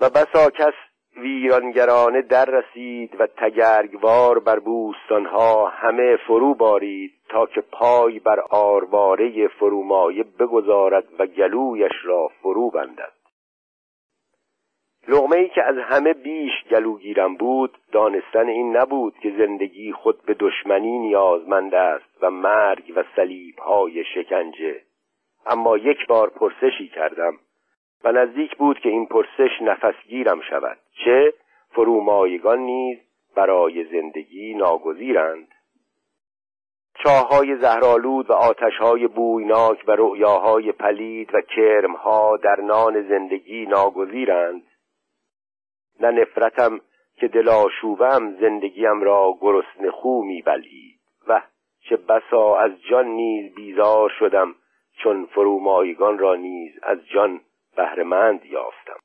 و بسا کس ویرانگرانه در رسید و تگرگوار بر بوستانها همه فرو بارید تا که پای بر آرواره فرومایه بگذارد و گلویش را فرو بندد. لقمه‌ای که از همه بیش گلوگیرم بود، دانستن این نبود که زندگی خود به دشمنی نیازمند است و مرگ و صلیب‌های شکنجه. اما یک بار پرسشی کردم و نزدیک بود که این پرسش نفسگیرم شود: چه فرومایگان نیز برای زندگی ناگزیرند؟ چاه‌های زهرآلود و آتش‌های بویناک و رؤیاهای پلید و کرم‌ها در نان زندگی ناگزیرند؟ نه نفرتم که دلاشوبم زندگیم را گرسنه خو می‌بلعید و چه بسا از جان نیز بیزار شدم چون فرومایگان را نیز از جان بهره‌مند یافتم.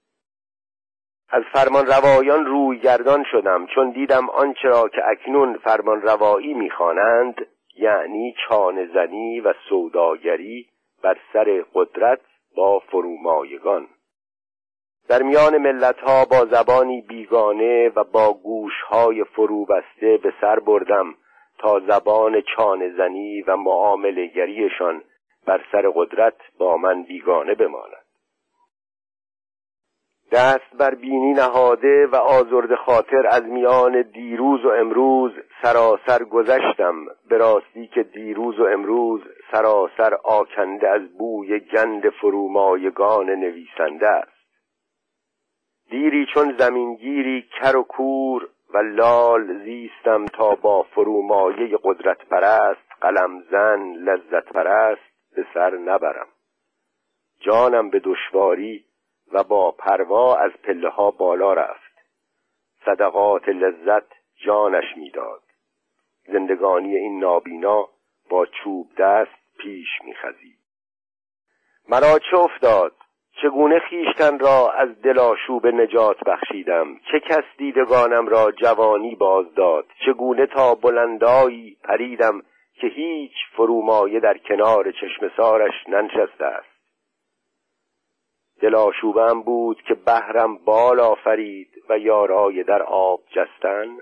از فرمان روایان روی گردان شدم چون دیدم آنچه را که اکنون فرمان روایی می‌خوانند، یعنی چانه زنی و سوداگری بر سر قدرت با فرومایگان، در میان ملت‌ها با زبانی بیگانه و با گوش‌های فروبسته به سر بردم تا زبان چانه زنی و معامله‌گریشان بر سر قدرت با من بیگانه بماند. دست بر بینی نهاده و آزرده خاطر از میان دیروز و امروز سراسر گذشتم، به راستی که دیروز و امروز سراسر آکنده از بوی گند فرومایگان نویسنده است. دیری چون زمینگیری کر و کور و لال زیستم تا با فرومایه قدرت پرست، قلم زن، لذت پرست به سر نبرم. جانم به دشواری و با پروا از پله ها بالا رفت. صدقات لذت جانش میداد. زندگانی این نابینا با چوب دست پیش میخزید. مرا چه افتاد؟ چگونه خیشتن را از دلاشوب نجات بخشیدم؟ چه کس دیدگانم را جوانی باز داد؟ چگونه تا بلندایی پریدم که هیچ فرومایه در کنار چشم سارش ننشسته است؟ دلاشوبم بود که بحرم بال آفرید و یارای در آب جستن.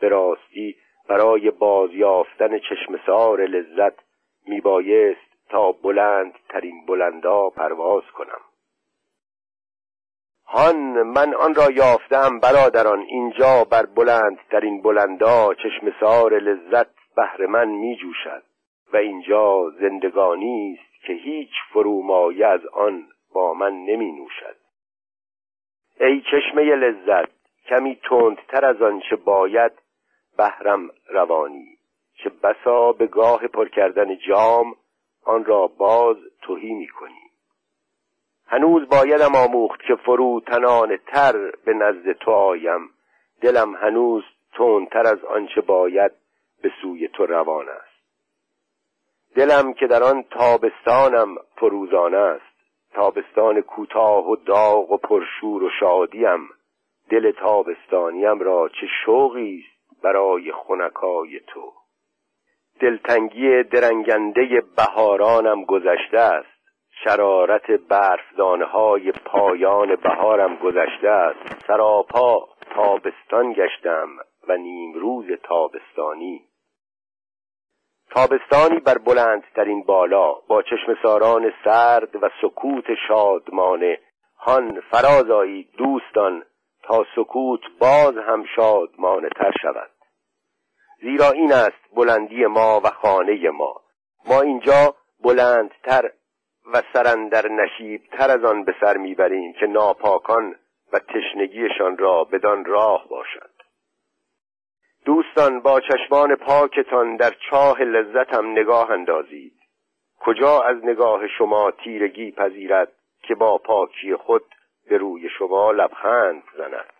به راستی برای بازیافتن چشم سار لذت میبایست تا بلند ترین بلندا پرواز کنم. هان من آن را یافتم برادران، اینجا بر بلند ترین بلندا چشم سار لذت بحر من می جوشد و اینجا زندگانی است که هیچ فرومایه از آن با من نمی نوشد. ای چشمه لذت، کمی تندتر از آن چه باید بحرم روانی، چه بسا به گاه پر کردن جام آن را باز تهی می کنی. هنوز بایدم آموخت که فروتنانه تر به نزد تو آیم، دلم هنوز تندتر از آن چه باید به سوی تو روان است. دلم که در آن تابستانم فروزانه است، تابستان کوتاه و داغ و پرشور و شادیم، دل تابستانیم را چه شوقی است برای خنکای تو. دلتنگی درنگنده بهارانم گذشته است، شرارت برفدانهای پایان بهارم گذشته است. سراپا تابستان گشتم و نیمروز تابستانی. تابستانی بر بلندترین بالا با چشم ساران سرد و سکوت شادمانه. هان فراز آیید دوستان تا سکوت باز هم شادمانه تر شود، زیرا این است بلندی ما و خانه ما. ما اینجا بلندتر و سرندر نشیبتر از آن به سر میبریم که ناپاکان و تشنگیشان را بدان راه باشد. دوستان با چشمان پاکتان در چاه لذتم نگاه اندازید، کجا از نگاه شما تیرگی پذیرد که با پاکی خود به روی شما لبخند زند.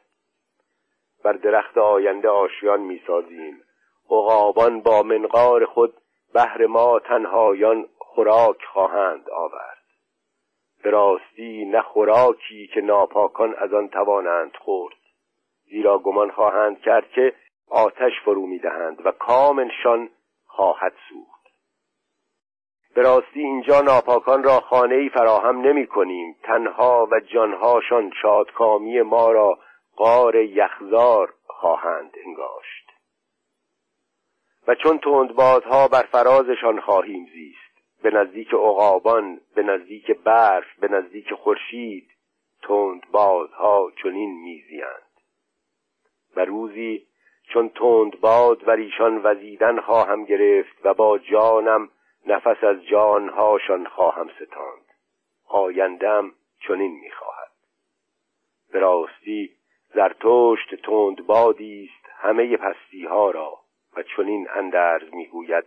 بر درخت آینده آشیان میسازیم، عقابان با منقار خود بهر ما تنهایان خوراک خواهند آورد. به راستی نه خوراکی که ناپاکان از آن توانند خورد، زیرا گمان خواهند کرد که آتش فرو میدهند و کامنشان خواهد سوخت. به راستی اینجا ناپاکان را خانه‌ای فراهم نمی کنیم، تنها و جانهاشان شادکامی ما را غار یخزار خواهند انگاشت. و چون تندبادها بر فرازشان خواهیم زیست، به نزدیک عقابان، به نزدیک برف، به نزدیک خورشید، تندبادها چنین میزیند. و روزی چون تند باد بر ایشان وزیدن خواهم گرفت و با جانم نفس از جانهاشان خواهم ستاند. آیندم چنین میخواهد. به راستی زرتشت تند بادی است همه پستیها را و چنین اندرز میگوید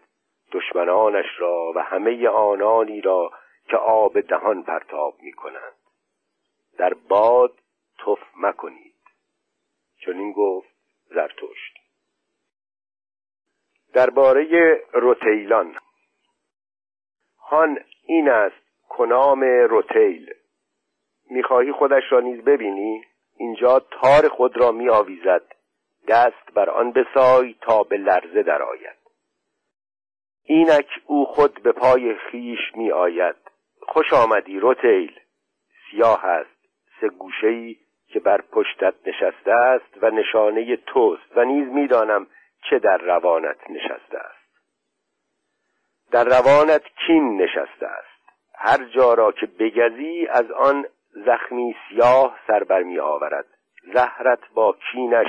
دشمنانش را و همه آنانی را که آب دهان پرتاب میکنند. در باد تف مکنید. چنین گفت زرتشت. درباره روتیلان. هان این است کنام روتیل. میخواهی خودش را نیز ببینی؟ اینجا تار خود را می آویزد، دست بر آن بسای تا به لرزه در آید. اینک او خود به پای خیش می آید. خوش آمدی روتیل. سیاه است، سه گوشه‌ای که بر پشتت نشسته است و نشانه توست و نیز میدانم چه در روانت نشسته است. در روانت کین نشسته است، هر جا را که بگزی از آن زخمی سیاه سر بر می آورد. زهرت با کینش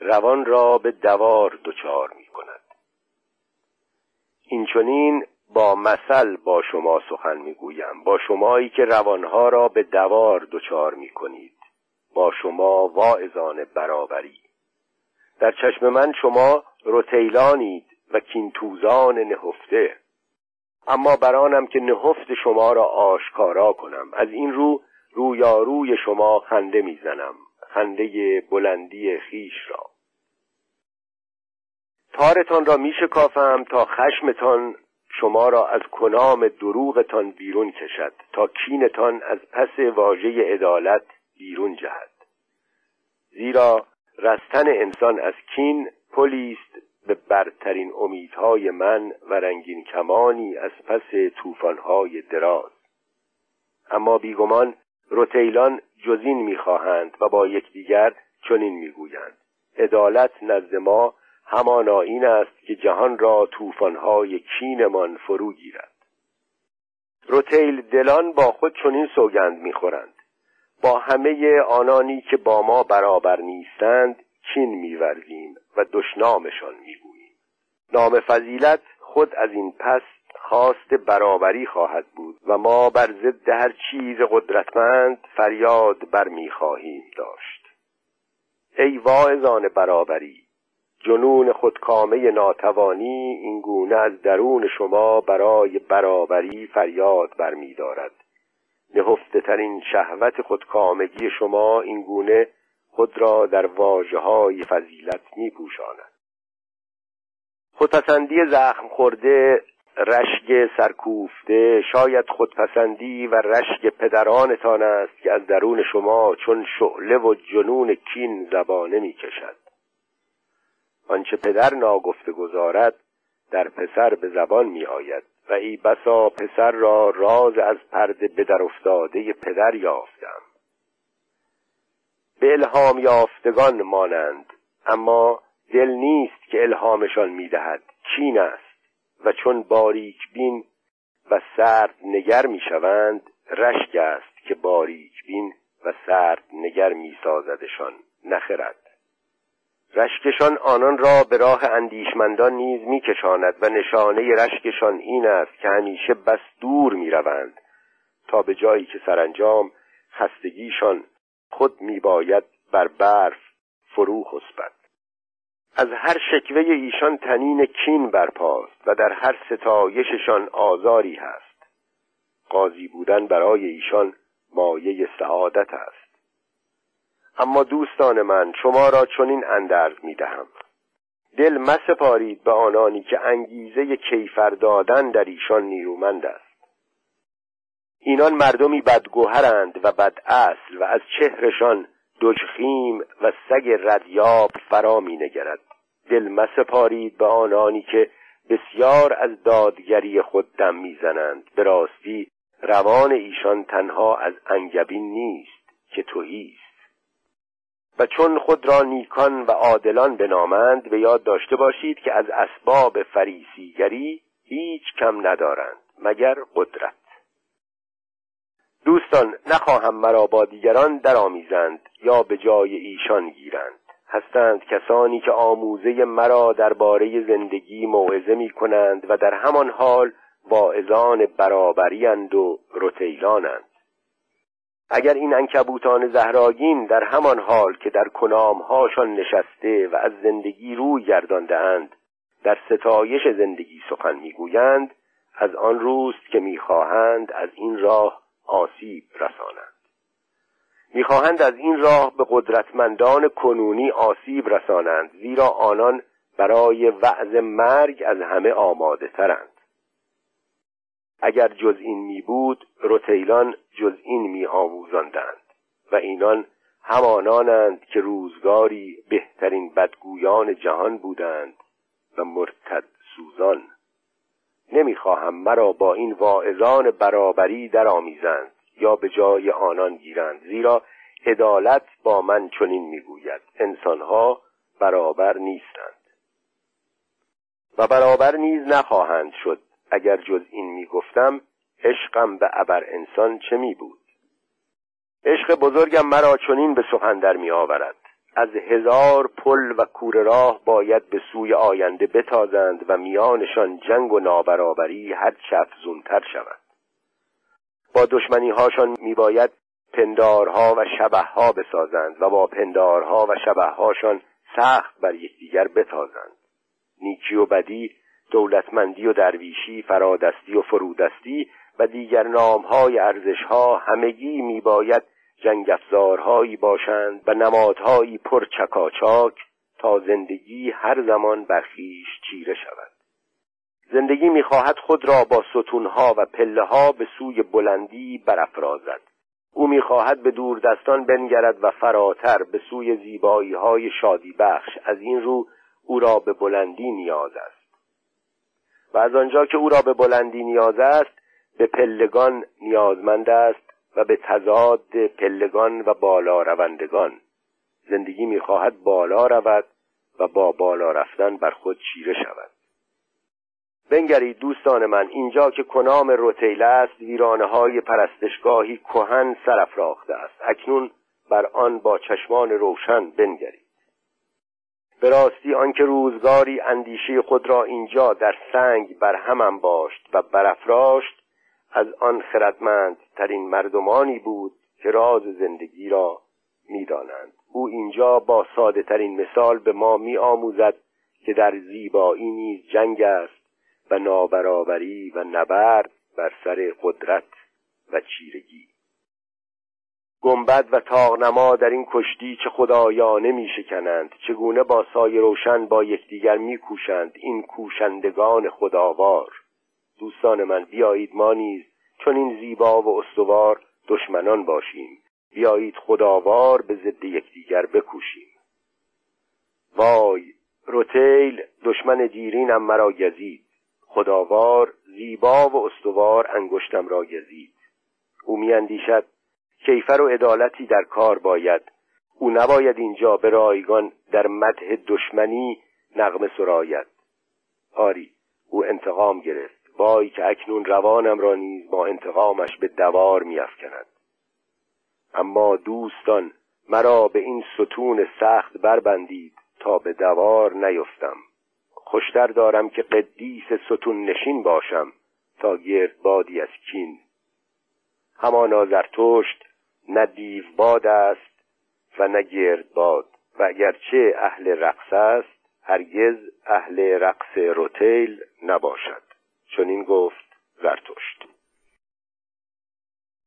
روان را به دوار دچار می کند. این چنین با مثل با شما سخن می گویم، با شمایی که روانها را به دوار دچار می کنید، با شما واعظان برابری. در چشم من شما روتیلانید و کینتوزان نهفته، اما برانم که نهفت شما را آشکارا کنم. از این رو رویاروی شما خنده میزنم، خنده بلندی خیش را. تارتان را میشکافم تا خشمتان شما را از کنام دروغتان بیرون کشد تا کینتان از پس واژه عدالت بیرون جهد. زیرا رستن انسان از کین پلیست به برترین امیدهای من و رنگین کمانی از پس طوفانهای دراز. اما بیگمان رتیلان جزین میخواهند و با یکدیگر چنین میگویند: عدالت نزد ما همانا این است که جهان را طوفان‌های کینمان فرو گیرد. رتیل دلان با خود چنین سوگند میخورند: با همه آنانی که با ما برابر نیستند کین می‌ورزیم و دشنامشان میگوییم. نام فضیلت خود از این پس خواست برابری خواهد بود و ما بر ضد هر چیز قدرتمند فریاد برمیخواهیم داشت. ای واعظان برابری، جنون خودکامه ناتوانی این گونه از درون شما برای برابری فریاد برمی‌دارد. نهفته‌ترین شهوت خودکامگی شما این گونه خود را در واژه‌های فضیلت می‌پوشاند. خودپسندی زخم خورده، رشگ سرکوفته، شاید خودپسندی و رشگ پدرانتان است که از درون شما چون شعله و جنون کین زبانه می‌کشد. آنچه پدر ناگفته گذارد در پسر به زبان می آید و ای بسا پسر را راز از پرده به در افتاده پدر یافتم. به الهام یافتگان مانند، اما دل نیست که الهامشان می دهد، کین است. و چون باریک بین و سرد نگر می شوند، رشک است که باریک بین و سرد نگر می سازدشان، نخرد. رشکشان آنان را به راه اندیشمندان نیز می کشاند و نشانه رشکشان این است که همیشه بس دور می روند تا به جایی که سرانجام خستگیشان خود می باید بر برف فرو خسبد. از هر شکوه ایشان تنین کین برپاست و در هر ستایششان آزاری هست. قاضی بودن برای ایشان مایه سعادت است. اما دوستان من، شما را چنین اندرز می دهم: دل مسپارید به آنانی که انگیزه کیفر دادن در ایشان نیرومند است. اینان مردمی بدگوهرند و بداصل و از چهرشان دژخیم و سگ ردیاب فرا می نگرد. دل مسپارید به آنانی که بسیار از دادگری خود دم می زنند. به راستی روان ایشان تنها از انگبین نیست که تهی است. و چون خود را نیکان و عادلان بنامند، به یاد داشته باشید که از اسباب فریسیگری هیچ کم ندارند مگر قدرت. دوستان، نخواهم مرا با دیگران درآمیزند یا به جای ایشان گیرند. هستند کسانی که آموزه مرا درباره زندگی موعظه می‌کنند و در همان حال واعظان برابری اند و رتیلانند. اگر این عنکبوتان زهراگین در همان حال که در کنامهاشان نشسته و از زندگی روی گردانده اند در ستایش زندگی سخن میگویند، از آن روست که میخواهند از این راه آسیب رسانند. میخواهند از این راه به قدرتمندان کنونی آسیب رسانند، زیرا آنان برای وعظ مرگ از همه آماده ترند. اگر جز این می بود، رتیلان جز این می آموزاندند و اینان همانانند که روزگاری بهترین بدگویان جهان بودند و مرتد سوزان. نمی خواهم مرا با این واعظان برابری در آمیزند یا به جای آنان گیرند، زیرا عدالت با من چنین می گوید: انسانها برابر نیستند و برابر نیز نخواهند شد. اگر جز این می گفتم، عشقم به ابر انسان چه می بود؟ عشق بزرگم مرا چنین به سخن در می آورد: از هزار پل و کوره راه باید به سوی آینده بتازند و میانشان جنگ و نابرابری هر چه افزونتر شود. با دشمنی‌هاشان می باید پندارها و شبه‌ها بسازند و با پندارها و شبه‌هاشان سخت بر یکدیگر بتازند. نیکی و بدی، دولتمندی و درویشی، فرادستی و فرودستی و دیگر نامهای ارزشها همگی می باید جنگ افزارهایی باشند و نمادهایی پرچکاچاک تا زندگی هر زمان بر خویش چیره شود. زندگی می‌خواهد خود را با ستون‌ها و پله‌ها به سوی بلندی برافرازد. او می‌خواهد به دوردستان بنگرد و فراتر به سوی زیبایی‌های شادی بخش. از این رو او را به بلندی نیاز است و از آنجا که او را به بلندی نیاز است به پلگان نیازمند است و به تضاد پلگان و بالا روندگان. زندگی می‌خواهد بالا رود و با بالا رفتن بر خود چیره شود. بنگرید دوستان من، اینجا که کنام رتیله است ویرانه‌های پرستشگاهی کهن سرافراخته است. اکنون بر آن با چشمان روشن بنگرید. به راستی آنکه روزگاری اندیشه خود را اینجا در سنگ بر هم انباشت و برافراشت، از آن خردمندترین مردمانی بود که راز زندگی را می‌دانند. او اینجا با ساده‌ترین مثال به ما می‌آموزد که در زیبایی نیز جنگ است و نابرابری و نبرد بر سر قدرت و چیرگی. گنبد و طاق‌نما در این کشتی چه خدایانه می شکنند، چگونه با سایه روشن با یکدیگر می کوشند این کوشندگان خداوار. دوستان من، بیایید ما نیز چون این زیبا و استوار دشمنان باشیم. بیایید خداوار به ضد یکدیگر بکوشیم. وای رتیل دشمن دیرینم مرا گزید، خداوار زیبا و استوار انگشتم را گزید. او می‌اندیشد کیفر و عدالتی در کار باید. او نباید اینجا به رایگان در مدح دشمنی نغمه سراید. آری او انتقام گرفت. وای که اکنون روانم را نیز با انتقامش به دوار می‌افکند. اما دوستان مرا به این ستون سخت بربندید تا به دوار نیفتم. خوشتر دارم که قدیس ستون نشین باشم تا گردبادی از کین. همانا زرتشت نه دیو باد است و نه گردباد، و اگرچه اهل رقص است هرگز اهل رقص رتیل نباشد. چنین گفت زرتشت.